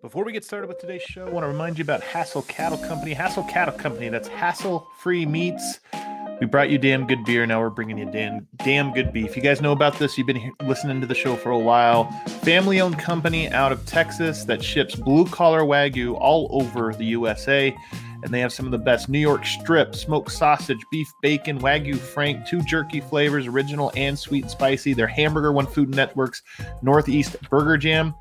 Before we get started with today's show, I want to remind you about Hassell Cattle Company. Hassell Cattle Company, that's hassle-free meats. We brought you damn good beer. Now we're bringing you damn good beef. You guys know about this. You've been listening to the show for a while. Family-owned company out of Texas that ships blue-collar Wagyu all over the USA. And they have some of the best New York strip, smoked sausage, beef, bacon, Wagyu Frank, 2 jerky flavors, original and sweet and spicy. Their hamburger, one Food Network's Northeast Burger Jam.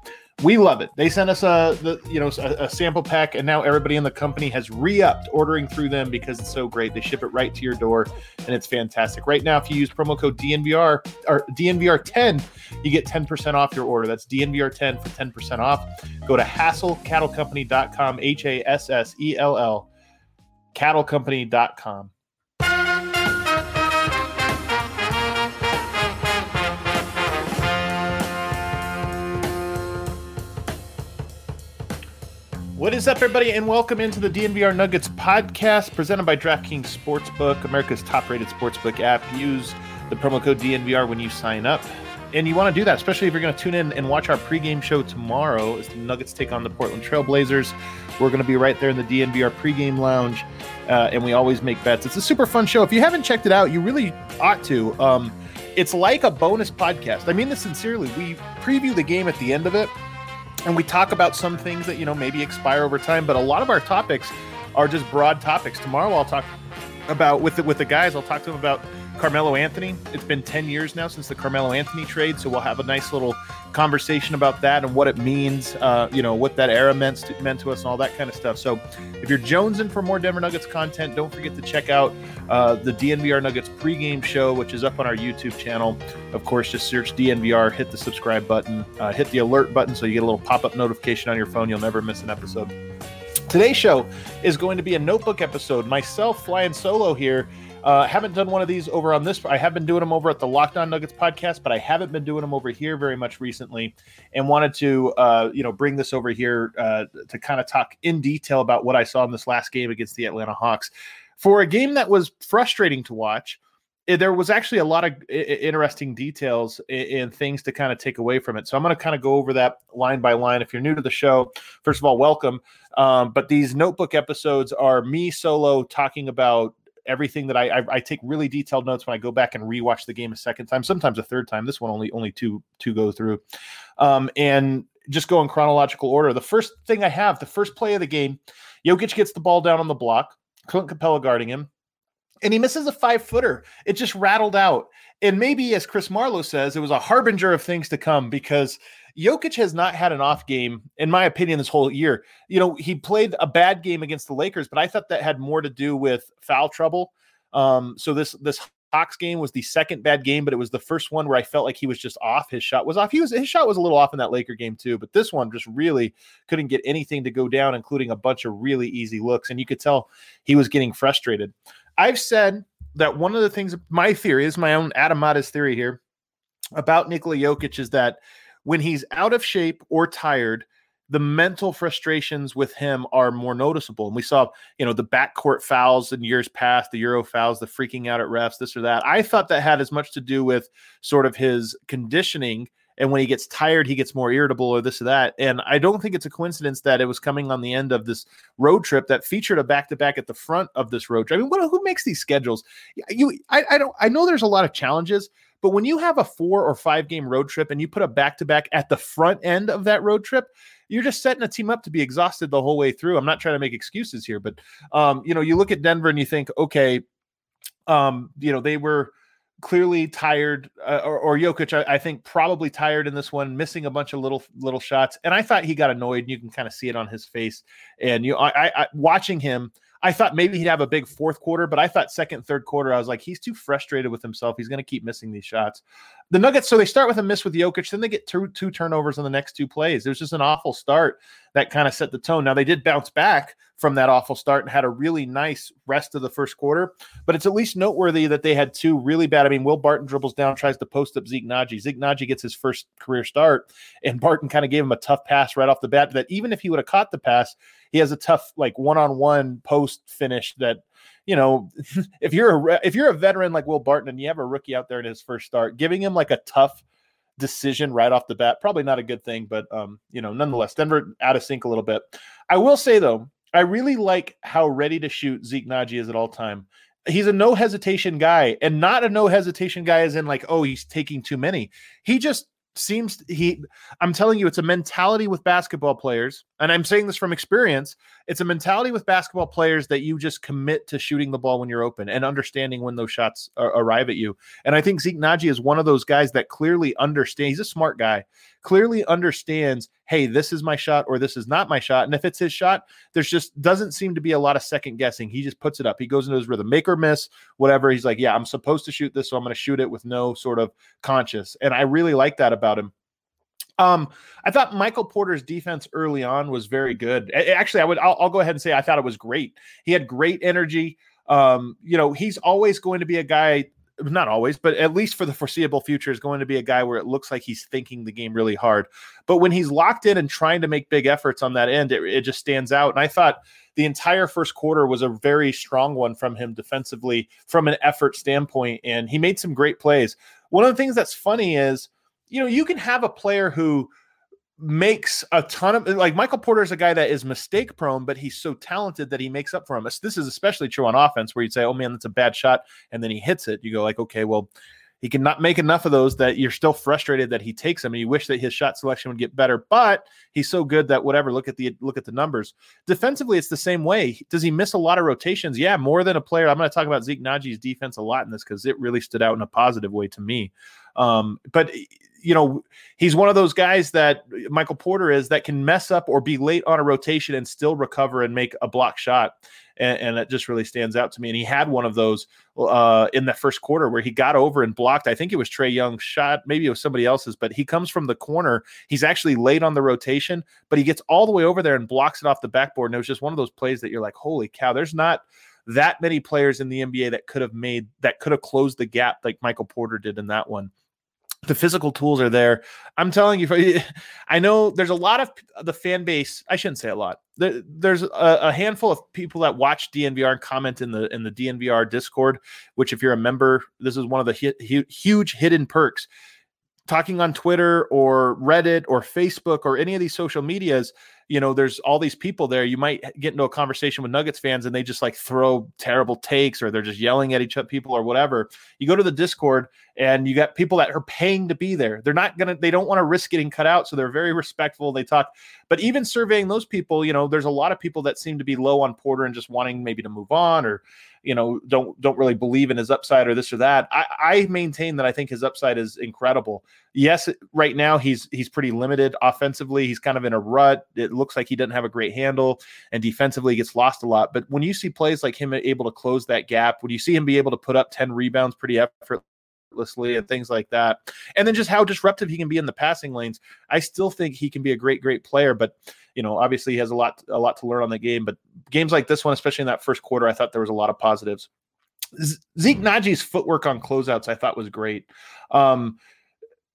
We love it. They sent us a sample pack, and now everybody in the company has re-upped ordering through them because it's so great. They ship it right to your door, and it's fantastic. Right now, if you use promo code DNVR or DNVR10, you get 10% off your order. That's DNVR10 for 10% off. Go to hassellcattlecompany.com, Hassell, cattlecompany.com. What is up, everybody, and welcome into the DNVR Nuggets podcast presented by DraftKings Sportsbook, America's top-rated sportsbook app. Use the promo code DNVR when you sign up. And you want to do that, especially if you're going to tune in and watch our pregame show tomorrow as the Nuggets take on the Portland Trail Blazers. We're going to be right there in the DNVR pregame lounge, and we always make bets. It's a super fun show. If you haven't checked it out, you really ought to. It's like a bonus podcast. I mean this sincerely. We preview the game at the end of it. And we talk about some things that, you know, maybe expire over time, but a lot of our topics are just broad topics. Tomorrow I'll talk about, with the guys, I'll talk to them about Carmelo Anthony. It's been 10 years now since the Carmelo Anthony trade, so we'll have a nice little conversation about that and what it means, what that era meant to us and all that kind of stuff. So if you're jonesing for more Denver Nuggets content, don't forget to check out the DNVR Nuggets pregame show, which is up on our YouTube channel. Of course, just search DNVR, hit the subscribe button, hit the alert button so you get a little pop-up notification on your phone. You'll never miss an episode. Today's show is going to be a notebook episode. Myself flying solo here. Haven't done one of these over on this. I have been doing them over at the Lockdown Nuggets podcast, but I haven't been doing them over here very much recently, and wanted to, bring this over here to kind of talk in detail about what I saw in this last game against the Atlanta Hawks. For a game that was frustrating to watch, there was actually a lot of interesting details and things to kind of take away from it. So I'm going to kind of go over that line by line. If you're new to the show, first of all, welcome. But these notebook episodes are me solo talking about everything that I take really detailed notes when I go back and rewatch the game a second time, sometimes a third time. This one only two go through, and just go in chronological order. The first thing I have, the first play of the game, Jokic gets the ball down on the block, Clint Capela guarding him, and he misses a 5-footer. It just rattled out. And maybe, as Chris Marlowe says, it was a harbinger of things to come, because Jokic has not had an off game, in my opinion, this whole year. You know, he played a bad game against the Lakers, but I thought that had more to do with foul trouble. So this Hawks game was the second bad game, but it was the first one where I felt like he was just off. His shot was off. His shot was a little off in that Laker game too, but this one just really couldn't get anything to go down, including a bunch of really easy looks. And you could tell he was getting frustrated. I've said that one of the things, my theory is my own Adam Mares theory here about Nikola Jokic, is that when he's out of shape or tired, the mental frustrations with him are more noticeable. And we saw, the backcourt fouls in years past, the Euro fouls, the freaking out at refs, this or that. I thought that had as much to do with sort of his conditioning. And when he gets tired, he gets more irritable or this or that. And I don't think it's a coincidence that it was coming on the end of this road trip that featured a back-to-back at the front of this road trip. I mean, who makes these schedules? I know there's a lot of challenges, but when you have a 4 or 5 game road trip and you put a back-to-back at the front end of that road trip, you're just setting a team up to be exhausted the whole way through. I'm not trying to make excuses here, but you look at Denver and you think, okay, they were clearly tired, or Jokic, I think, probably tired in this one, missing a bunch of little shots. And I thought he got annoyed, and you can kind of see it on his face. And I watching him, I thought maybe he'd have a big fourth quarter, but I thought second, third quarter, I was like, he's too frustrated with himself. He's going to keep missing these shots. The Nuggets, so they start with a miss with Jokic. Then they get two turnovers on the next 2 plays. It was just an awful start that kind of set the tone. Now, they did bounce back from that awful start and had a really nice rest of the first quarter, but it's at least noteworthy that they had 2 really bad. I mean, Will Barton dribbles down, tries to post up Zeke Nnaji. Zeke Nnaji gets his first career start, and Barton kind of gave him a tough pass right off the bat that even if he would have caught the pass, he has a tough, like, one-on-one post finish that, if you're a veteran like Will Barton and you have a rookie out there in his first start, giving him like a tough decision right off the bat. Probably not a good thing, but nonetheless, Denver out of sync a little bit. I will say though, I really like how ready to shoot Zeke Nnaji is at all time. He's a no hesitation guy, and not a no hesitation guy as in like, oh, he's taking too many. He just seems I'm telling you, it's a mentality with basketball players. And I'm saying this from experience. It's a mentality with basketball players that you just commit to shooting the ball when you're open and understanding when those shots arrive at you. And I think Zeke Nnaji is one of those guys that clearly understands. He's a smart guy, clearly understands, hey, this is my shot or this is not my shot. And if it's his shot, there's just doesn't seem to be a lot of second guessing. He just puts it up. He goes into his rhythm, make or miss, whatever. He's like, yeah, I'm supposed to shoot this, so I'm going to shoot it with no sort of conscience. And I really like that about him. I thought Michael Porter's defense early on was very good. Actually, I'll go ahead and say I thought it was great. He had great energy. He's always going to be a guy, not always, but at least for the foreseeable future, is going to be a guy where it looks like he's thinking the game really hard. But when he's locked in and trying to make big efforts on that end, it just stands out. And I thought the entire first quarter was a very strong one from him defensively from an effort standpoint, and he made some great plays. One of the things that's funny is, you can have a player who makes a ton of, like Michael Porter is a guy that is mistake prone, but he's so talented that he makes up for him. This is especially true on offense, where you'd say, oh man, that's a bad shot, and then he hits it. You go like, okay, well, he cannot make enough of those that you're still frustrated that he takes them, and you wish that his shot selection would get better, but he's so good that whatever, look at the numbers. Defensively, it's the same way. Does he miss a lot of rotations? Yeah, more than a player. I'm going to talk about Zeke Nnaji's defense a lot in this because it really stood out in a positive way to me. But he's one of those guys that Michael Porter is that can mess up or be late on a rotation and still recover and make a block shot. And that just really stands out to me. And he had one of those in the first quarter where he got over and blocked. I think it was Trae Young's shot. Maybe it was somebody else's, but he comes from the corner. He's actually late on the rotation, but he gets all the way over there and blocks it off the backboard. And it was just one of those plays that you're like, holy cow, there's not that many players in the NBA that could have closed the gap like Michael Porter did in that one. The physical tools are there. I'm telling you, I know there's a lot of the fan base. I shouldn't say a lot. There's a handful of people that watch DNVR and comment in the DNVR Discord, which if you're a member, this is one of the huge hidden perks. Talking on Twitter or Reddit or Facebook or any of these social medias, there's all these people there. You might get into a conversation with Nuggets fans and they just like throw terrible takes, or they're just yelling at each other, people or whatever. You go to the Discord and you got people that are paying to be there. They don't want to risk getting cut out. So they're very respectful. They talk, but even surveying those people, there's a lot of people that seem to be low on Porter and just wanting maybe to move on, or, don't really believe in his upside or this or that. I maintain that I think his upside is incredible. Yes, right now he's pretty limited offensively. He's kind of in a rut. It looks like he doesn't have a great handle, and defensively gets lost a lot. But when you see plays like him able to close that gap, when you see him be able to put up 10 rebounds pretty effortlessly and things like that, and then just how disruptive he can be in the passing lanes, I still think he can be a great player. But obviously he has a lot to learn on the game. But games like this one, especially in that first quarter, I thought there was a lot of positives. Zeke Nnaji's footwork on closeouts I thought was great.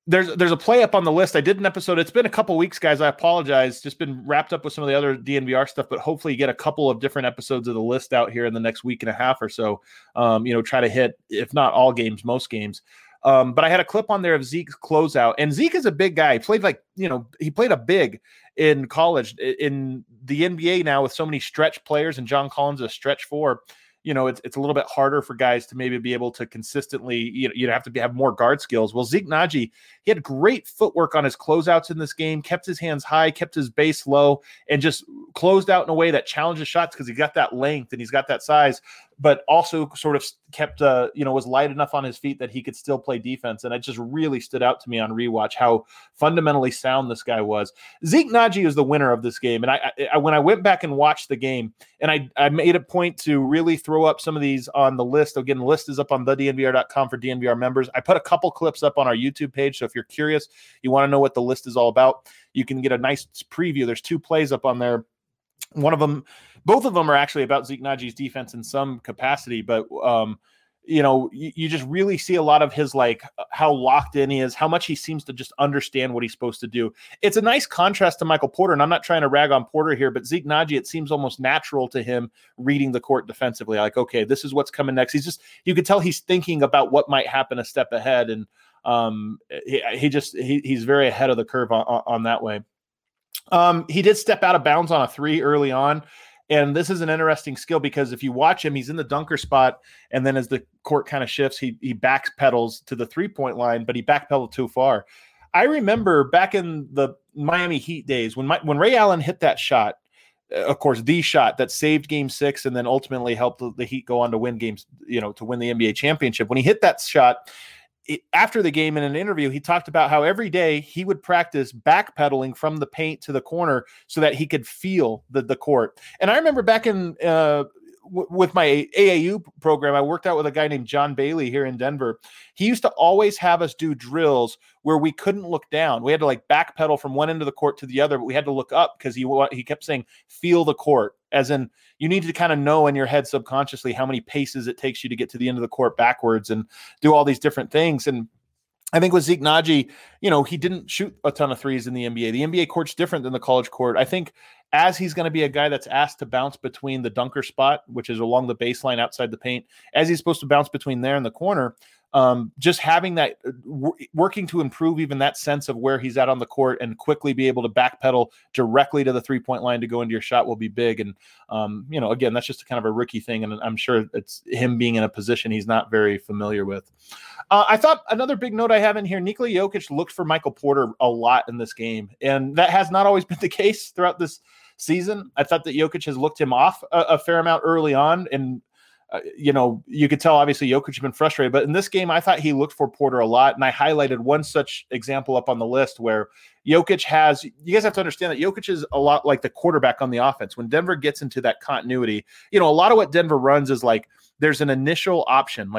There's a play up on the list. I did an episode. It's been a couple weeks, guys. I apologize. Just been wrapped up with some of the other DNVR stuff, but hopefully you get a couple of different episodes of the list out here in the next week and a half or so. Try to hit, if not all games, most games. But I had a clip on there of Zeke's closeout, and Zeke is a big guy. He played a big in college. In the NBA now with so many stretch players, and John Collins is a stretch four. It's a little bit harder for guys to maybe be able to consistently, you'd have to have more guard skills. Well, Zeke Nnaji, he had great footwork on his closeouts in this game, kept his hands high, kept his base low, and just closed out in a way that challenges shots because he got that length and he's got that size, but also sort of kept, was light enough on his feet that he could still play defense. And it just really stood out to me on rewatch how fundamentally sound this guy was. Zeke Nnaji is the winner of this game. And I when I went back and watched the game, and I made a point to really throw up some of these on the list. Again, the list is up on thednvr.com for DNVR members. I put a couple clips up on our YouTube page. So if you're curious, you want to know what the list is all about, you can get a nice preview. There's two plays up on there. Both of them are actually about Zeke Nnaji's defense in some capacity, but you just really see a lot of his, like, how locked in he is, how much he seems to just understand what he's supposed to do. It's a nice contrast to Michael Porter, and I'm not trying to rag on Porter here, but Zeke Nnaji, it seems almost natural to him reading the court defensively. Like, okay, this is what's coming next. You could tell he's thinking about what might happen a step ahead, and He's very ahead of the curve on that way. He did step out of bounds on a three early on. And this is an interesting skill because if you watch him, he's in the dunker spot. And then as the court kind of shifts, he backpedals to the 3-point line, but he backpedaled too far. I remember back in the Miami Heat days when Ray Allen hit that shot, of course, the shot that saved Game 6 and then ultimately helped the Heat go on to win games, to win the NBA championship. When he hit that shot, after the game in an interview, he talked about how every day he would practice backpedaling from the paint to the corner so that he could feel the court. And I remember back in with my AAU program, I worked out with a guy named John Bailey here in Denver. He used to always have us do drills where we couldn't look down. We had to backpedal from one end of the court to the other, but we had to look up because he kept saying, feel the court, as in you need to kind of know in your head subconsciously how many paces it takes you to get to the end of the court backwards and do all these different things. And I think with Zeke Nnaji, he didn't shoot a ton of threes in the NBA. The NBA court's different than the college court. I think as he's going to be a guy that's asked to bounce between the dunker spot, which is along the baseline outside the paint, as he's supposed to bounce between there and the corner, just having that working to improve even that sense of where he's at on the court and quickly be able to backpedal directly to the 3-point line to go into your shot will be big. And, again, that's just kind of a rookie thing. And I'm sure it's him being in a position he's not very familiar with. I thought another big note I have in here, Nikola Jokic looked for Michael Porter a lot in this game. And that has not always been the case throughout this season. I thought that Jokic has looked him off a fair amount early on. And, you could tell, obviously, Jokic has been frustrated. But in this game, I thought he looked for Porter a lot. And I highlighted one such example up on the list where Jokic has – you guys have to understand that Jokic is a lot like the quarterback on the offense. When Denver gets into that continuity, a lot of what Denver runs is there's an initial option.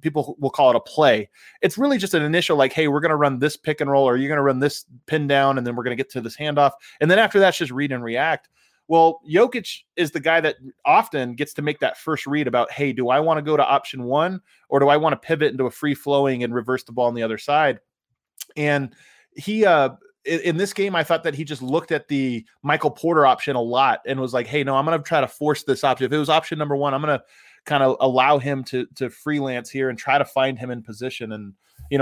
People will call it a play. It's really just an initial hey, we're going to run this pick and roll or you're going to run this pin down and then we're going to get to this handoff. And then after that's just read and react. Well, Jokic is the guy that often gets to make that first read about, hey, do I want to go to option one or do I want to pivot into a free flowing and reverse the ball on the other side? And he, in this game, I thought that he just looked at the Michael Porter option a lot and was like, hey, no, I'm going to try to force this option. If it was option number one, I'm going to kind of allow him to freelance here and try to find him in position. And,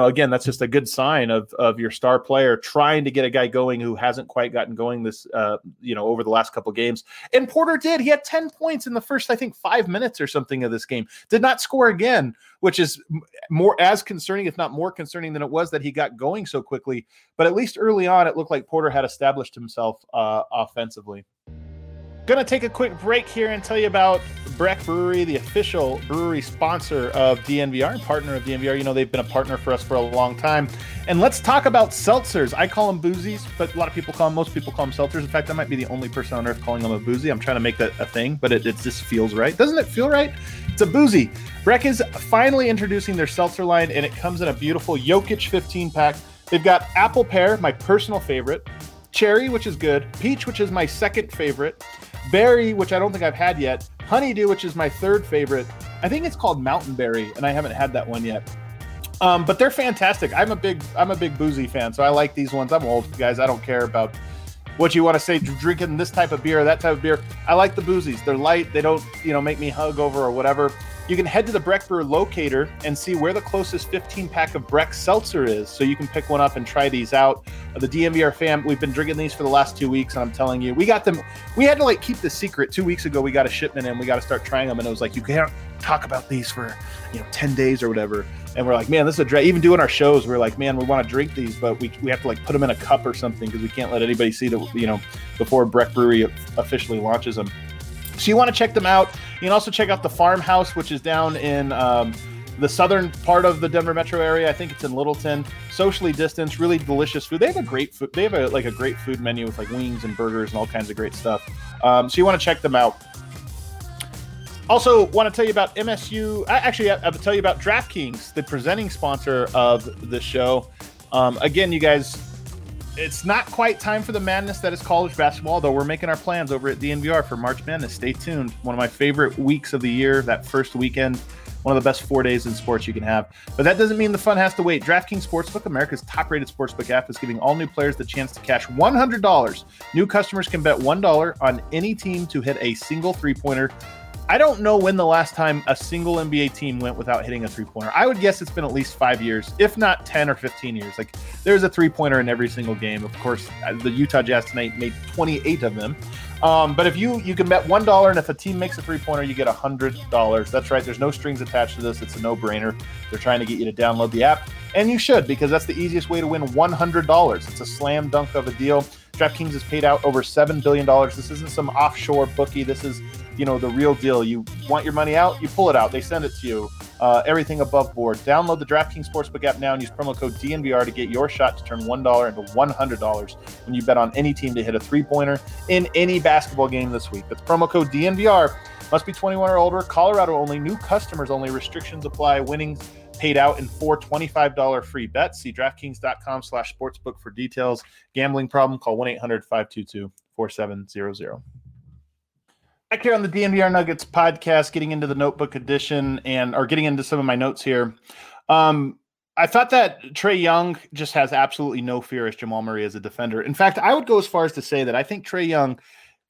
again, that's just a good sign of your star player trying to get a guy going who hasn't quite gotten going this, over the last couple of games. And Porter did. He had 10 points in the first, 5 minutes or something of this game. Did not score again, which is more as concerning, if not more concerning than it was that he got going so quickly. But at least early on, it looked like Porter had established himself offensively. Going to take a quick break here and tell you about Breck Brewery, the official brewery sponsor of DNVR and partner of DNVR. They've been a partner for us for a long time. And let's talk about seltzers. I call them boozies, but most people call them seltzers. In fact, I might be the only person on earth calling them a boozy. I'm trying to make that a thing, but it just feels right. Doesn't it feel right? It's a boozy. Breck is finally introducing their seltzer line, and it comes in a beautiful Jokic 15-pack. They've got apple pear, my personal favorite, cherry, which is good, peach, which is my second favorite, berry, which I don't think I've had yet, honeydew, which is my third favorite. I think it's called mountain berry, and I haven't had that one yet. But they're fantastic. I'm a big boozy fan, so I like these ones. I'm old, guys. I don't care about what you want to say, drinking this type of beer or that type of beer. I like the boozies. They're light. They don't, make me hug over or whatever. You can head to the Breck Brewer locator and see where the closest 15-pack of Breck Seltzer is, so you can pick one up and try these out. The DNVR fam, we've been drinking these for the last 2 weeks, and I'm telling you, we got them. We had to keep the secret. 2 weeks ago, we got a shipment in. We got to start trying them, and it was you can't talk about these for 10 days or whatever. And we're like, man, this is a drag. Even doing our shows, we're like, man, we want to drink these, but we have to put them in a cup or something because we can't let anybody see that before Breck Brewery officially launches them. So you want to check them out. You can also check out the Farmhouse, which is down in the southern part of the Denver metro area. I think it's in Littleton. Socially distanced, really delicious food. They have a great food. They have a great food menu with wings and burgers and all kinds of great stuff. So you want to check them out. Also, want to tell you about MSU. I have to tell you about DraftKings, the presenting sponsor of the show. Again, you guys. It's not quite time for the madness that is college basketball, though we're making our plans over at DNVR for March Madness. Stay tuned. One of my favorite weeks of the year, that first weekend. One of the best 4 days in sports you can have. But that doesn't mean the fun has to wait. DraftKings Sportsbook, America's top-rated sportsbook app, is giving all new players the chance to cash $100. New customers can bet $1 on any team to hit a single three-pointer I don't know when the last time a single NBA team went without hitting a three-pointer. I would guess it's been at least 5 years, if not 10 or 15 years. Like, there's a three-pointer in every single game. Of course, the Utah Jazz tonight made 28 of them. But if you can bet $1, and if a team makes a three-pointer, you get $100. That's right. There's no strings attached to this. It's a no-brainer. They're trying to get you to download the app, and you should, because that's the easiest way to win $100. It's a slam dunk of a deal. DraftKings has paid out over $7 billion. This isn't some offshore bookie. This is, you know, the real deal. You want your money out, you pull it out. They send it to you. Everything above board. Download the DraftKings Sportsbook app now and use promo code DNVR to get your shot to turn $1 into $100 when you bet on any team to hit a three-pointer in any basketball game this week. That's promo code DNVR. Must be 21 or older. Colorado only. New customers only. Restrictions apply. Winnings paid out in 4 $25 free bets. See DraftKings.com/sportsbook for details. Gambling problem? Call 1-800-522-4700. Back here on the DNVR Nuggets podcast, getting into the notebook edition or getting into some of my notes here. I thought that Trae Young just has absolutely no fear as Jamal Murray as a defender. In fact, I would go as far as to say that I think Trae Young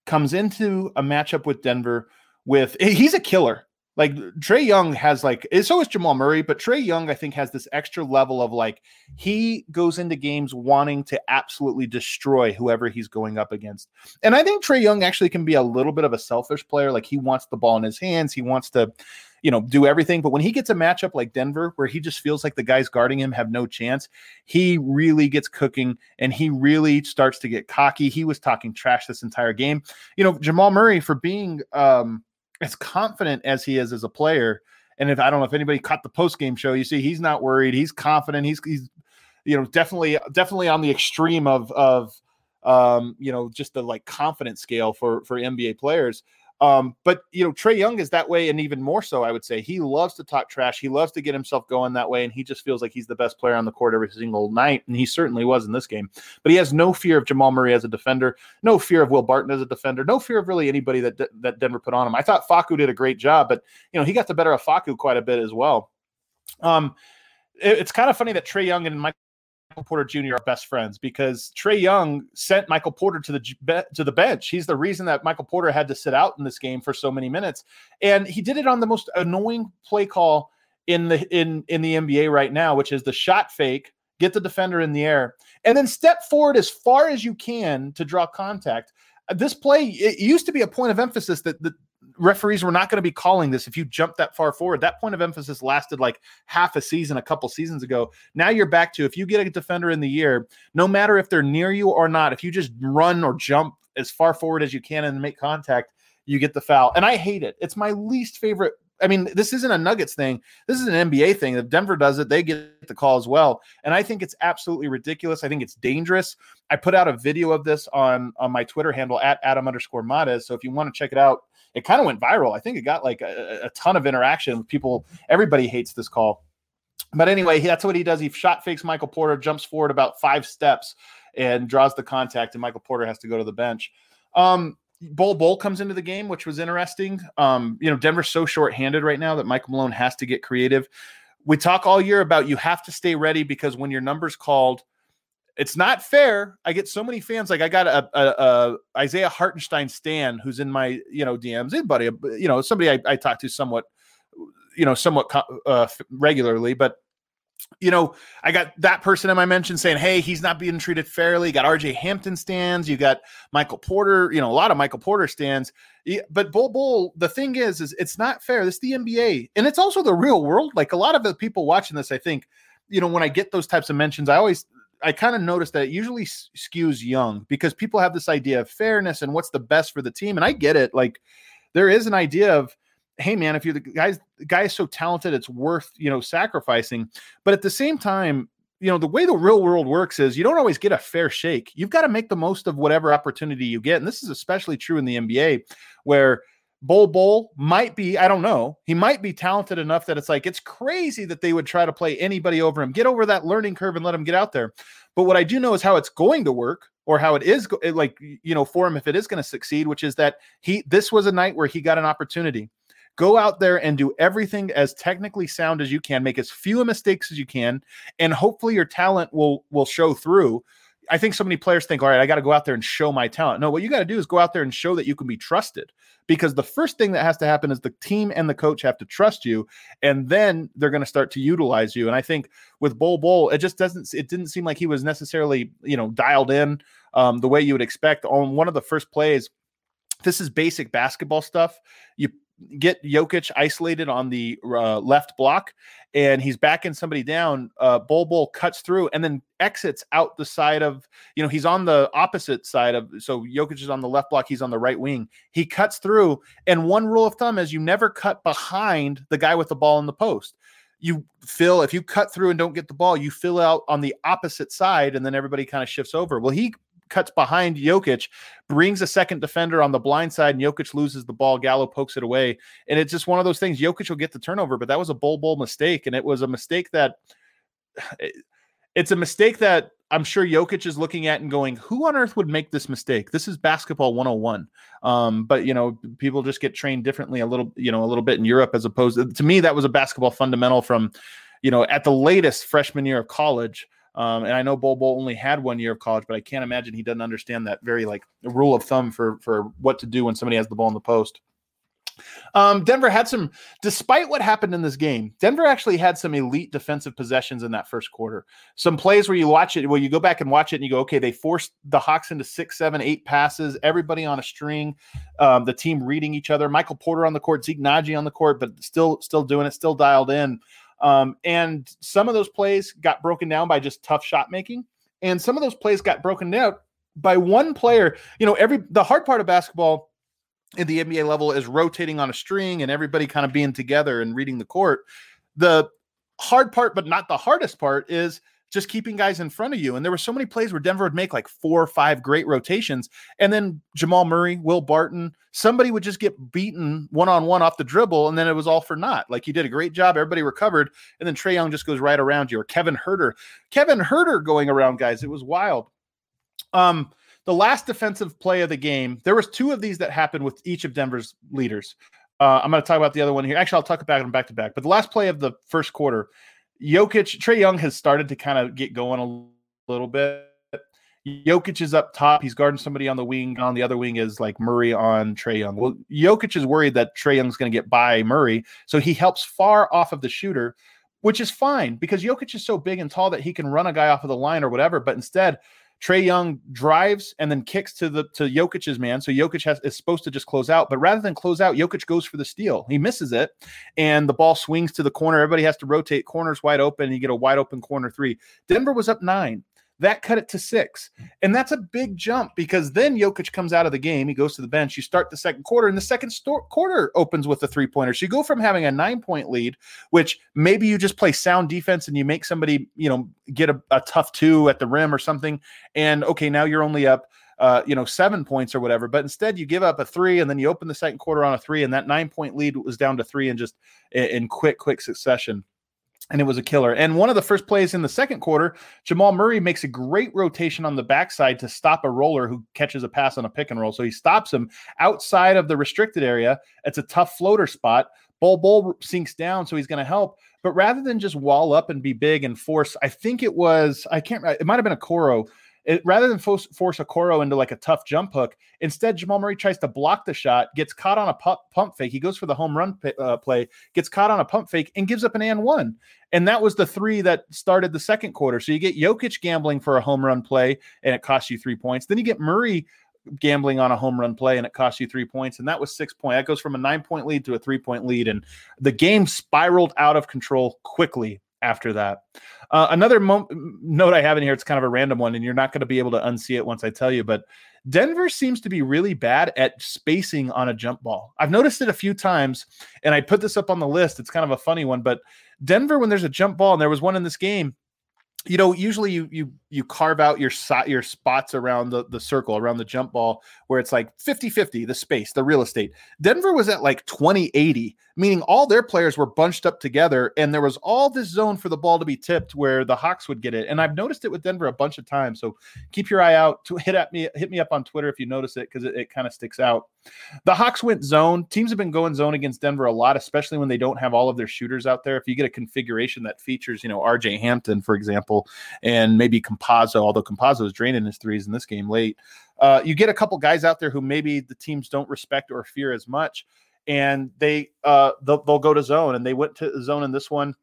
comes into a matchup with Denver with – he's a killer. Like, Trae Young has, like, so is Jamal Murray, but Trae Young, I think, has this extra level of, like, he goes into games wanting to absolutely destroy whoever he's going up against. And I think Trae Young actually can be a little bit of a selfish player. Like, he wants the ball in his hands. He wants to, you know, do everything. But when he gets a matchup like Denver, where he just feels like the guys guarding him have no chance, he really gets cooking and he really starts to get cocky. He was talking trash this entire game. You know, Jamal Murray, for being, as confident as he is as a player, and if I don't know if anybody caught the post-game show, you see he's not worried. He's confident. He's you know, definitely on the extreme of you know, just the, like, confidence scale for NBA players. But, you know, Trae Young is that way, and even more so, I would say. He loves to talk trash. He loves to get himself going that way, and he just feels like he's the best player on the court every single night, and he certainly was in this game. But he has no fear of Jamal Murray as a defender, no fear of Will Barton as a defender, no fear of really anybody that Denver put on him. I thought Facu did a great job, but, you know, he got the better of Facu quite a bit as well. It's kind of funny that Trae Young and Michael Porter Jr. are best friends, because Trae Young sent Michael Porter to the bench. He's the reason that Michael Porter had to sit out in this game for so many minutes, and he did it on the most annoying play call in the NBA right now, which is the shot fake, get the defender in the air, and then step forward as far as you can to draw contact. This play, it used to be a point of emphasis that the referees were not going to be calling this if you jump that far forward. That point of emphasis lasted like half a season, a couple seasons ago. Now you're back to, if you get a defender in the air, no matter if they're near you or not, if you just run or jump as far forward as you can and make contact, you get the foul. And I hate it. It's my least favorite. I mean, this isn't a Nuggets thing. This is an NBA thing. If Denver does it, they get the call as well. And I think it's absolutely ridiculous. I think it's dangerous. I put out a video of this on my Twitter handle at Adam_Mares. So if you want to check it out, it kind of went viral. I think it got like a ton of interaction with people. Everybody hates this call. But anyway, that's what he does. He shot fakes Michael Porter, jumps forward about 5 steps and draws the contact. And Michael Porter has to go to the bench. Bol Bol comes into the game, which was interesting. You know, Denver's so shorthanded right now that Mike Malone has to get creative. We talk all year about you have to stay ready, because when your number's called, it's not fair. I get so many fans. Like, I got a Isaiah Hartenstein stan who's in my, you know, DMs. Anybody, you know, somebody I talk to somewhat regularly, but, you know, I got that person in my mention saying, hey, he's not being treated fairly. You got R.J. Hampton stands. You got Michael Porter, you know, a lot of Michael Porter stands. But Bol Bol, the thing is it's not fair. This is the NBA. And it's also the real world. Like, a lot of the people watching this, I think, you know, when I get those types of mentions, I kind of noticed that it usually skews young, because people have this idea of fairness and what's the best for the team. And I get it. Like, there is an idea of, hey man, if you're the guy is so talented, it's worth, you know, sacrificing. But at the same time, you know, the way the real world works is you don't always get a fair shake. You've got to make the most of whatever opportunity you get. And this is especially true in the NBA, where Bol Bol might be, I don't know, he might be talented enough that it's like, it's crazy that they would try to play anybody over him. Get over that learning curve and let him get out there. But what I do know is how it's going to work, or how it is, like, you know, for him, if it is going to succeed, which is that this was a night where he got an opportunity. Go out there and do everything as technically sound as you can, make as few mistakes as you can, and hopefully your talent will show through. I think so many players think, all right, I got to go out there and show my talent. No, what you got to do is go out there and show that you can be trusted, because the first thing that has to happen is the team and the coach have to trust you, and then they're going to start to utilize you. And I think with Bol Bol, it didn't seem like he was necessarily, dialed in the way you would expect. On one of the first plays, this is basic basketball stuff. You get Jokic isolated on the left block, and he's backing somebody down. Bol Bol cuts through and then exits out the side of, he's on the opposite side of, so Jokic is on the left block, he's on the right wing. He cuts through, and one rule of thumb is you never cut behind the guy with the ball in the post. If you cut through and don't get the ball, you fill out on the opposite side, and then everybody kind of shifts over. Well, he cuts behind Jokic, brings a second defender on the blind side, and Jokic loses the ball. Gallo pokes it away. And it's just one of those things. Jokic will get the turnover, but that was a Bol Bol mistake. And it was a mistake that I'm sure Jokic is looking at and going, who on earth would make this mistake? This is basketball 101. But people just get trained differently a little bit in Europe, as opposed to me, that was a basketball fundamental from, at the latest freshman year of college. And I know Bol Bol only had 1 year of college, but I can't imagine he doesn't understand that very rule of thumb for what to do when somebody has the ball in the post. Denver had despite what happened in this game, Denver actually had some elite defensive possessions in that first quarter. Some plays where you go back and watch it and you go, okay, they forced the Hawks into 6, 7, 8 passes, everybody on a string, the team reading each other, Michael Porter on the court, Zeke Nnaji on the court, but still doing it, still dialed in. And some of those plays got broken down by just tough shot making. And some of those plays got broken down by one player. The hard part of basketball at the NBA level is rotating on a string and everybody kind of being together and reading the court. The hard part, but not the hardest part, is just keeping guys in front of you. And there were so many plays where Denver would make 4 or 5 great rotations. And then Jamal Murray, Will Barton, somebody would just get beaten one-on-one off the dribble. And then it was all for naught. You did a great job. Everybody recovered. And then Trae Young just goes right around you, or Kevin Huerter going around guys. It was wild. The last defensive play of the game, there was 2 of these that happened with each of Denver's leaders. I'm going to talk about the other one here. Actually, I'll talk about them back to back, but the last play of the first quarter, Trae Young has started to kind of get going a little bit. Jokic is up top. He's guarding somebody on the wing. On the other wing is Murray on Trae Young. Well, Jokic is worried that Trae Young's going to get by Murray, so he helps far off of the shooter, which is fine because Jokic is so big and tall that he can run a guy off of the line or whatever. But instead, Trae Young drives and then kicks to Jokic's man. So Jokic is supposed to just close out, but rather than close out, Jokic goes for the steal. He misses it, and the ball swings to the corner. Everybody has to rotate, corners wide open, and you get a wide open corner 3. Denver was up 9. That cut it to 6. And that's a big jump, because then Jokic comes out of the game. He goes to the bench. You start the second quarter, and the second quarter opens with a 3-pointer. So you go from having a 9-point lead, which maybe you just play sound defense and you make somebody, get a tough 2 at the rim or something. And okay, now you're only up, 7 points or whatever, but instead you give up a 3, and then you open the second quarter on a 3, and that 9-point lead was down to 3 and just in quick succession. And it was a killer. And one of the first plays in the second quarter, Jamal Murray makes a great rotation on the backside to stop a roller who catches a pass on a pick and roll. So he stops him outside of the restricted area. It's a tough floater spot. Bol Bol sinks down, so he's going to help. But rather than just wall up and be big and force, it might have been Okoro. Rather than force Okoro into a tough jump hook, instead Jamal Murray tries to block the shot, gets caught on a pump fake. He goes for the home run play, gets caught on a pump fake, and gives up an 1. And that was the 3 that started the second quarter. So you get Jokic gambling for a home run play, and it costs you 3 points. Then you get Murray gambling on a home run play, and it costs you 3 points. And that was 6 points. That goes from a 9-point lead to a 3-point lead. And the game spiraled out of control quickly after that. Another note I have in here, it's kind of a random one, and you're not going to be able to unsee it once I tell you, but Denver seems to be really bad at spacing on a jump ball. I've noticed it a few times, and I put this up on the list. It's kind of a funny one, but Denver, when there's a jump ball, and there was one in this game, usually you carve out your spots around the circle, around the jump ball, where it's 50-50, the space, the real estate. Denver was at 20-80, meaning all their players were bunched up together, and there was all this zone for the ball to be tipped where the Hawks would get it. And I've noticed it with Denver a bunch of times. So keep your eye out. Hit me up on Twitter if you notice it, because it kind of sticks out. The Hawks went zone. Teams have been going zone against Denver a lot, especially when they don't have all of their shooters out there. If you get a configuration that features, R.J. Hampton, for example, and maybe Campazzo, although Campazzo is draining his threes in this game late. You get a couple guys out there who maybe the teams don't respect or fear as much, and they'll go to zone, and they went to zone in this one.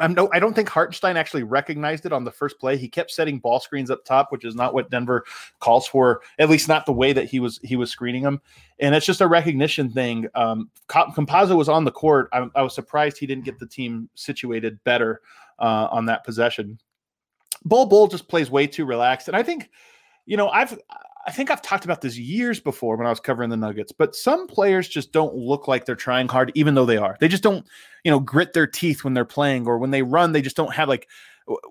I don't think Hartenstein actually recognized it on the first play. He kept setting ball screens up top, which is not what Denver calls for, at least not the way that he was screening them. And it's just a recognition thing. Campazzo was on the court. I was surprised he didn't get the team situated better on that possession. Bol Bol just plays way too relaxed. And I think, I've talked about this years before when I was covering the Nuggets, but some players just don't look like they're trying hard, even though they are. They just don't, grit their teeth when they're playing, or when they run, they just don't have, like,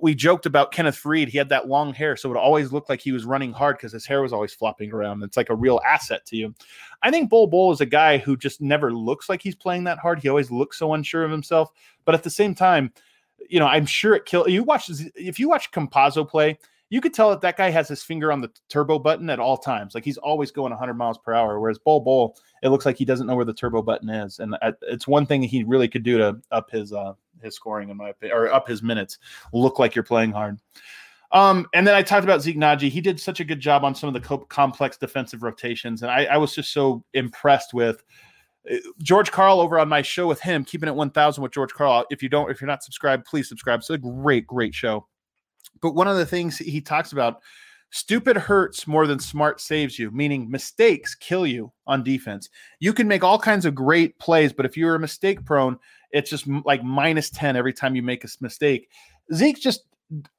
we joked about Kenneth Faried. He had that long hair, so it always looked like he was running hard because his hair was always flopping around. It's like a real asset to you. I think Bol Bol is a guy who just never looks like he's playing that hard. He always looks so unsure of himself. But at the same time, I'm sure it kills. If you watch Campazzo play, you could tell that guy has his finger on the turbo button at all times. Like, he's always going 100 miles per hour, whereas Bol Bol, it looks like he doesn't know where the turbo button is. And it's one thing he really could do to up his scoring, in my opinion, or up his minutes. Look like you're playing hard. And then I talked about Zeke Nnaji. He did such a good job on some of the complex defensive rotations, and I was just so impressed with George Karl over on my show with him, Keeping It 1,000 with George Karl. If you're not subscribed, please subscribe. It's a great, great show. But one of the things he talks about, stupid hurts more than smart saves you, meaning mistakes kill you on defense. You can make all kinds of great plays, but if you're a mistake prone, it's just like minus 10 every time you make a mistake. Zeke just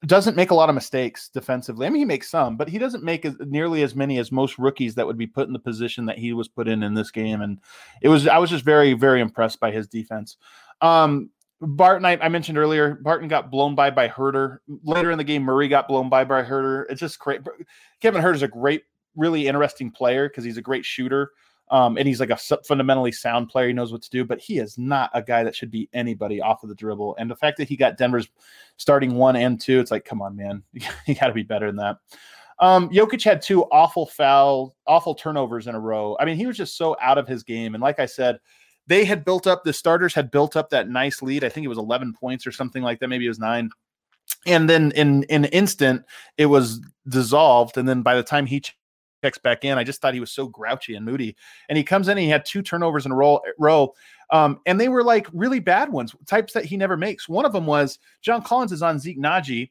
doesn't make a lot of mistakes defensively. I mean, he makes some, but he doesn't make nearly as many as most rookies that would be put in the position that he was put in this game. And I was just very, very impressed by his defense. Barton, I mentioned earlier, Barton got blown by Huerter. Later in the game, Murray got blown by Huerter. It's just great. Kevin Huerter is a great, really interesting player because he's a great shooter, and he's like a fundamentally sound player. He knows what to do, but he is not a guy that should be anybody off of the dribble. And the fact that he got Denver's starting 1 and 2, it's like, come on, man. You got to be better than that. Jokic had 2 awful turnovers in a row. I mean, he was just so out of his game. And like I said, the starters had built up that nice lead. I think it was 11 points or something like that. Maybe it was 9. And then in an instant, it was dissolved. And then by the time he checks back in, I just thought he was so grouchy and moody. And he comes in and he had 2 turnovers in a row. And they were like really bad ones, types that he never makes. One of them was John Collins is on Zeke Nnaji.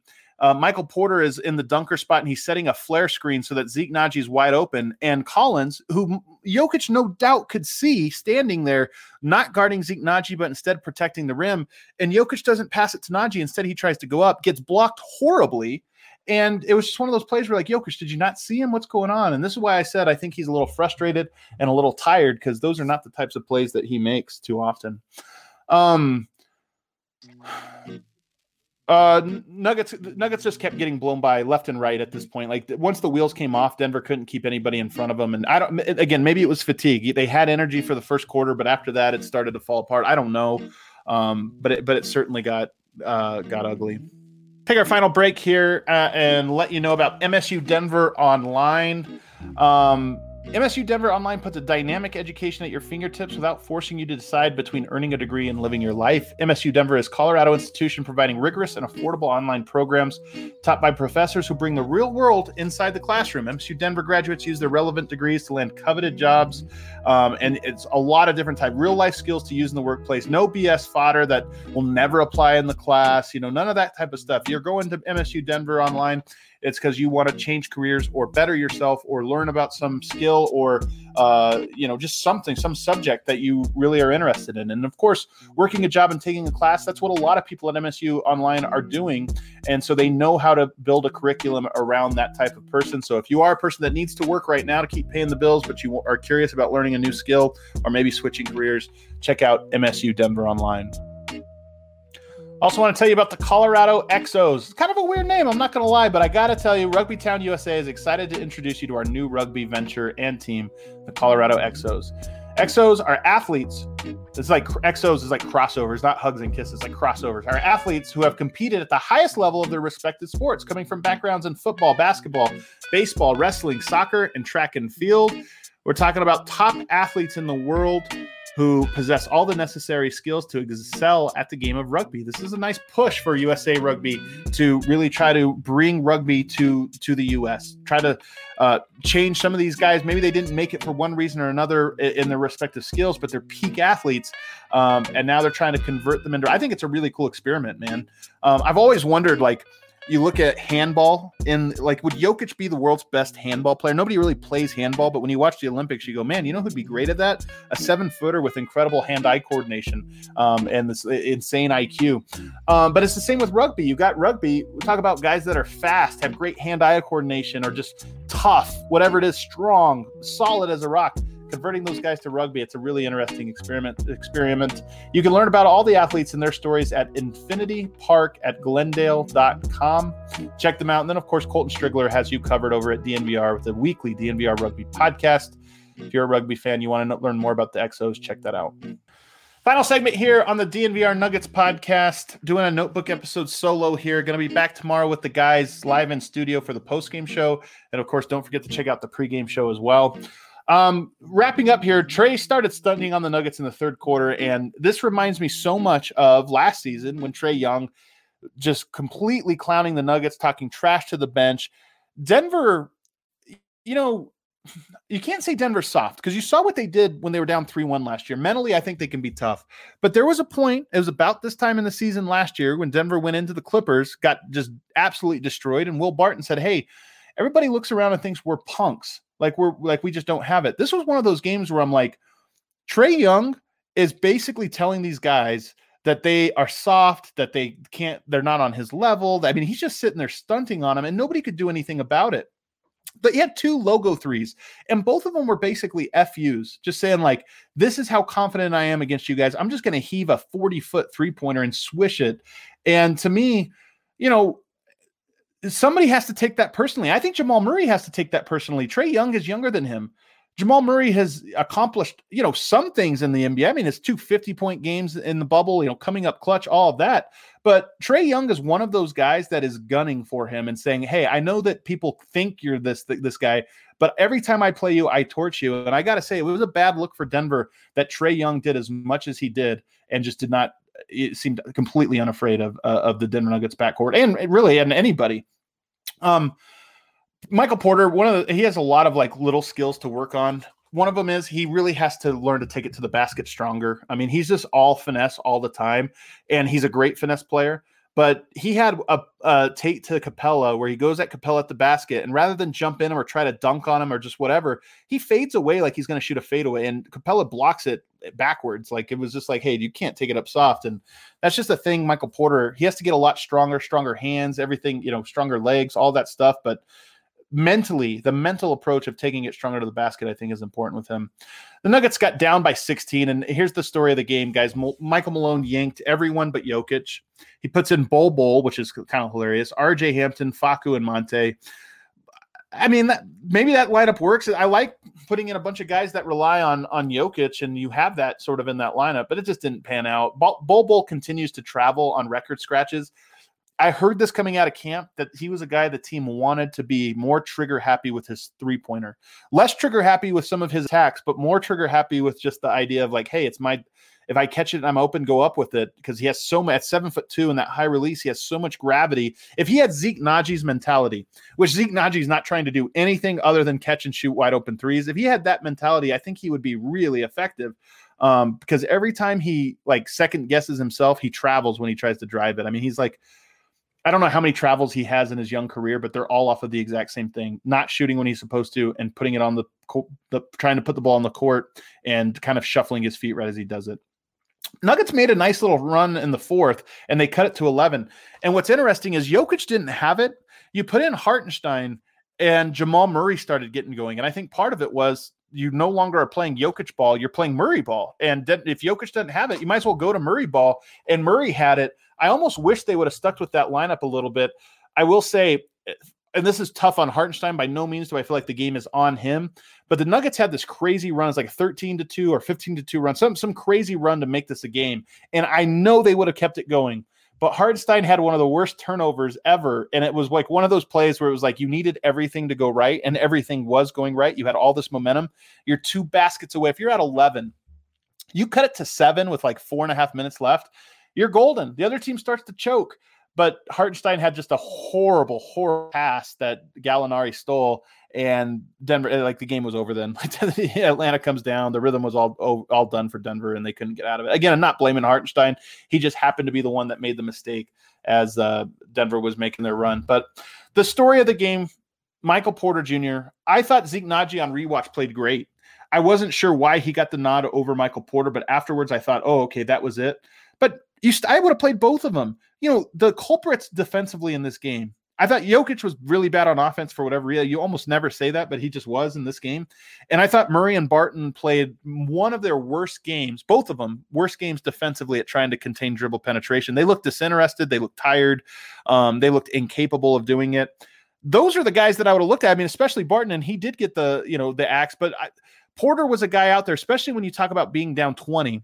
Michael Porter is in the dunker spot, and he's setting a flare screen so that Zeke Nnaji is wide open. And Collins, who Jokic no doubt could see standing there, not guarding Zeke Nnaji, but instead protecting the rim. And Jokic doesn't pass it to Nnaji. Instead, he tries to go up, gets blocked horribly. And it was just one of those plays where, like, Jokic, did you not see him? What's going on? And this is why I said I think he's a little frustrated and a little tired, because those are not the types of plays that he makes too often. Nuggets just kept getting blown by left and right at this point. Like, once the wheels came off, Denver couldn't keep anybody in front of them. And maybe it was fatigue. They had energy for the first quarter, but after that it started to fall apart. I don't know. But it certainly got ugly. Take our final break here and let you know about MSU Denver Online. MSU Denver Online puts a dynamic education at your fingertips without forcing you to decide between earning a degree and living your life. MSU Denver is a Colorado institution providing rigorous and affordable online programs taught by professors who bring the real world inside the classroom. MSU Denver graduates use their relevant degrees to land coveted jobs, and it's a lot of different type real life skills to use in the workplace. No BS fodder that will never apply in the class. None of that type of stuff. You're going to MSU Denver Online. It's because you want to change careers or better yourself or learn about some skill or, just some subject that you really are interested in. And of course, working a job and taking a class, that's what a lot of people at MSU Online are doing. And so they know how to build a curriculum around that type of person. So if you are a person that needs to work right now to keep paying the bills, but you are curious about learning a new skill or maybe switching careers, check out MSU Denver Online. Also want to tell you about the Colorado XOs. It's kind of a weird name, I'm not going to lie, but I got to tell you, Rugby Town USA is excited to introduce you to our new rugby venture and team, the Colorado XOs. XOs are athletes. It's like XOs is like crossovers, not hugs and kisses, like crossovers. Are athletes who have competed at the highest level of their respective sports, coming from backgrounds in football, basketball, baseball, wrestling, soccer, and track and field. We're talking about top athletes in the world who possess all the necessary skills to excel at the game of rugby. This is a nice push for USA Rugby to really try to bring rugby to the U.S., try to change some of these guys. Maybe they didn't make it for one reason or another in their respective skills, but they're peak athletes, and now they're trying to convert them into – I think it's a really cool experiment, man. I've always wondered, like, you look at handball, and like, would Jokic be the world's best handball player? Nobody really plays handball, but when you watch the Olympics, you go, man, you know who'd be great at that? A 7-footer with incredible hand-eye coordination and this insane IQ. But it's the same with rugby. You got rugby. We talk about guys that are fast, have great hand-eye coordination, or just tough, whatever it is, strong, solid as a rock. Converting those guys to rugby, it's a really interesting experiment. You can learn about all the athletes and their stories at infinitypark@glendale.com. Check them out. And then, of course, Colton Strigler has you covered over at DNVR with the weekly DNVR Rugby podcast. If you're a rugby fan, you want to learn more about the XOs, check that out. Final segment here on the DNVR Nuggets podcast. Doing a notebook episode solo here. Going to be back tomorrow with the guys live in studio for the postgame show. And, of course, don't forget to check out the pregame show as well. Wrapping up here, Trae started stunting on the Nuggets in the third quarter, and this reminds me so much of last season when Trae Young just completely clowning the Nuggets, talking trash to the bench. Denver, you know, you can't say Denver's soft because you saw what they did when they were down 3-1 last year. Mentally, I think they can be tough. But there was a point, it was about this time in the season last year when Denver went into the Clippers, got just absolutely destroyed, and Will Barton said, hey, everybody looks around and thinks we're punks. We just don't have it. This was one of those games where I'm like, Trae Young is basically telling these guys that they are soft, that they can't, they're not on his level. I mean, he's just sitting there stunting on him and nobody could do anything about it. But he had 2 logo threes and both of them were basically FUs, just saying like, this is how confident I am against you guys. I'm just going to heave a 40-foot 3-pointer and swish it. And to me, you know, somebody has to take that personally. I think Jamal Murray has to take that personally. Trae Young is younger than him. Jamal Murray has accomplished, you know, some things in the NBA. I mean, it's 2 50-point games in the bubble, you know, coming up clutch, all of that. But Trae Young is one of those guys that is gunning for him and saying, hey, I know that people think you're this guy, but every time I play you, I torch you. And I got to say, it was a bad look for Denver that Trae Young did as much as he did and just did not. It seemed completely unafraid of the Denver Nuggets backcourt and really and anybody. Michael Porter, he has a lot of like little skills to work on. One of them is he really has to learn to take it to the basket stronger. I mean, he's just all finesse all the time, and he's a great finesse player. But he had a take to Capela where he goes at Capela at the basket, and rather than jump in or try to dunk on him or just whatever, he fades away like he's going to shoot a fadeaway, and Capela blocks it backwards. Like it was just like, hey, you can't take it up soft. And that's just the thing, Michael Porter, he has to get a lot stronger hands, everything, you know, stronger legs, all that stuff. But mentally, the mental approach of taking it stronger to the basket, I think, is important with him. The Nuggets got down by 16, and here's the story of the game, guys. Michael Malone yanked everyone but Jokic. He puts in Bol Bol, which is kind of hilarious, R.J. Hampton, Facu, and Monte. I mean, maybe that lineup works. I like putting in a bunch of guys that rely on Jokic, and you have that sort of in that lineup, but it just didn't pan out. Bol Bol continues to travel on record scratches. I heard this coming out of camp that he was a guy the team wanted to be more trigger happy with his 3-pointer, less trigger happy with some of his attacks, but more trigger happy with just the idea of like, hey, it's my, if I catch it and I'm open, go up with it. Cause he has so much at 7'2" and that high release, he has so much gravity. If he had Zeke Nnaji's mentality, which Zeke Nnaji is not trying to do anything other than catch and shoot wide open threes. If he had that mentality, I think he would be really effective. Because every time he like second guesses himself, he travels when he tries to drive it. I mean, he's like, I don't know how many travels he has in his young career, but they're all off of the exact same thing, not shooting when he's supposed to and putting it on trying to put the ball on the court and kind of shuffling his feet right as he does it. Nuggets made a nice little run in the fourth and they cut it to 11. And what's interesting is Jokic didn't have it. You put in Hartenstein and Jamal Murray started getting going. And I think part of it was you no longer are playing Jokic ball. You're playing Murray ball. And if Jokic doesn't have it, you might as well go to Murray ball, and Murray had it. I almost wish they would have stuck with that lineup a little bit. I will say, and this is tough on Hartenstein. By no means do I feel like the game is on him, but the Nuggets had this crazy run. It's like a 13-2 or 15-2 run, some crazy run to make this a game. And I know they would have kept it going, but Hartenstein had one of the worst turnovers ever. And it was like one of those plays where it was like you needed everything to go right, and everything was going right. You had all this momentum. You're 2 baskets away. If you're at 11, You cut it to 7 with like 4.5 minutes left, you're golden. The other team starts to choke. But Hartenstein had just a horrible pass that Gallinari stole, and Denver, like, the game was over then. Atlanta comes down. The rhythm was all done for Denver, and they couldn't get out of it. Again, I'm not blaming Hartenstein. He just happened to be the one that made the mistake as Denver was making their run. But the story of the game, Michael Porter Jr., I thought Zeke Nnaji on rewatch played great. I wasn't sure why he got the nod over Michael Porter, but afterwards I thought, oh, okay, that was it. But I would have played both of them. You know, the culprits defensively in this game. I thought Jokic was really bad on offense for whatever reason. You almost never say that, but he just was in this game. And I thought Murray and Barton played one of their worst games, both of them, worst games defensively at trying to contain dribble penetration. They looked disinterested. They looked tired. They looked incapable of doing it. Those are the guys that I would have looked at. I mean, especially Barton, and he did get the axe, but Porter was a guy out there, especially when you talk about being down 20.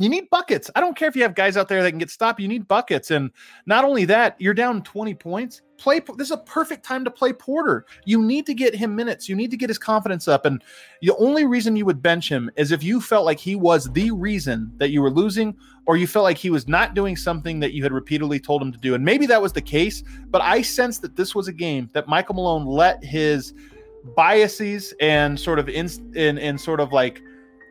You need buckets. I don't care if you have guys out there that can get stopped. You need buckets. And not only that, you're down 20 points. This is a perfect time to play Porter. You need to get him minutes. You need to get his confidence up. And the only reason you would bench him is if you felt like he was the reason that you were losing, or you felt like he was not doing something that you had repeatedly told him to do. And maybe that was the case, but I sense that this was a game that Michael Malone let his biases and sort of in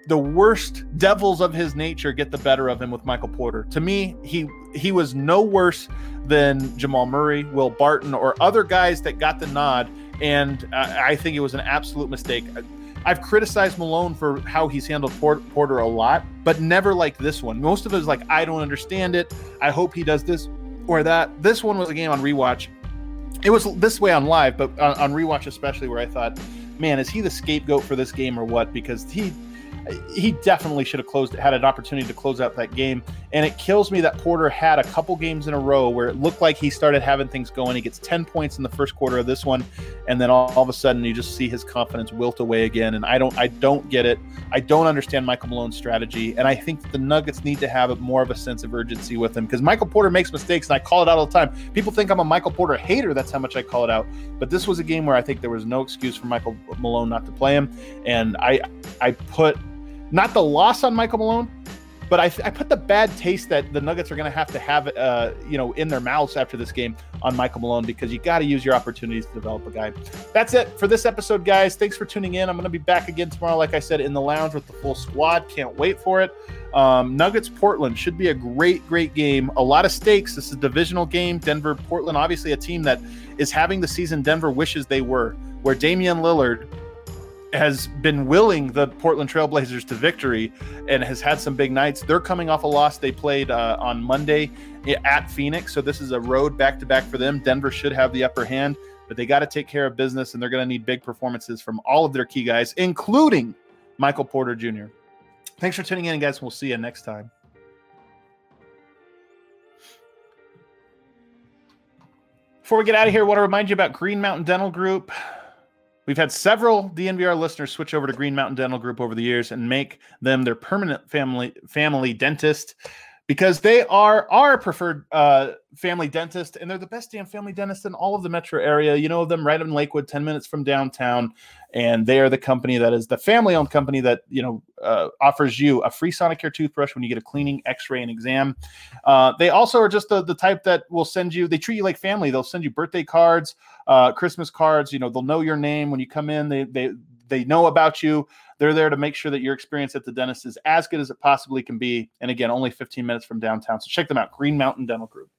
the worst devils of his nature get the better of him with Michael Porter. To me, he was no worse than Jamal Murray, Will Barton, or other guys that got the nod. And I think it was an absolute mistake. I've criticized Malone for how he's handled Porter a lot, but never like this one. Most of it was like, I don't understand it. I hope he does this or that. This one was a game on rewatch. It was this way on live, but on rewatch especially, where I thought, man, is he the scapegoat for this game or what? Because he definitely should have had an opportunity to close out that game. And it kills me that Porter had a couple games in a row where it looked like he started having things going. He gets 10 points in the first quarter of this one, and then all of a sudden you just see his confidence wilt away again. And I don't get it. I don't understand Michael Malone's strategy. And I think that the Nuggets need to have more of a sense of urgency with him, because Michael Porter makes mistakes, and I call it out all the time. People think I'm a Michael Porter hater. That's how much I call it out. But this was a game where I think there was no excuse for Michael Malone not to play him. And I put not the loss on Michael Malone, but I put the bad taste that the Nuggets are going to have, in their mouths after this game on Michael Malone, because you got to use your opportunities to develop a guy. That's it for this episode, guys. Thanks for tuning in. I'm going to be back again tomorrow, like I said, in the lounge with the full squad. Can't wait for it. Nuggets Portland should be a great game. A lot of stakes. This is a divisional game. Denver Portland, obviously a team that is having the season Denver wishes they were, where Damian Lillard has been willing the Portland Trail Blazers to victory and has had some big nights. They're coming off a loss. They played on Monday at Phoenix, so this is a road back-to-back for them. Denver should have the upper hand, but they got to take care of business, and they're going to need big performances from all of their key guys, including Michael Porter Jr. Thanks for tuning in, guys. We'll see you next time. Before we get out of here, I want to remind you about Green Mountain Dental Group. We've had several DNVR listeners switch over to Green Mountain Dental Group over the years and make them their permanent family dentist, because they are our preferred family dentist, and they're the best damn family dentist in all of the metro area. You know them right in Lakewood, 10 minutes from downtown, and they are the company that is the family-owned company that offers you a free Sonicare toothbrush when you get a cleaning, x-ray, and exam. They also are just the type that will send you – they treat you like family. They'll send you birthday cards, Christmas cards. You know, they'll know your name when you come in. They know about you. They're there to make sure that your experience at the dentist is as good as it possibly can be. And again, only 15 minutes from downtown. So check them out, Green Mountain Dental Group.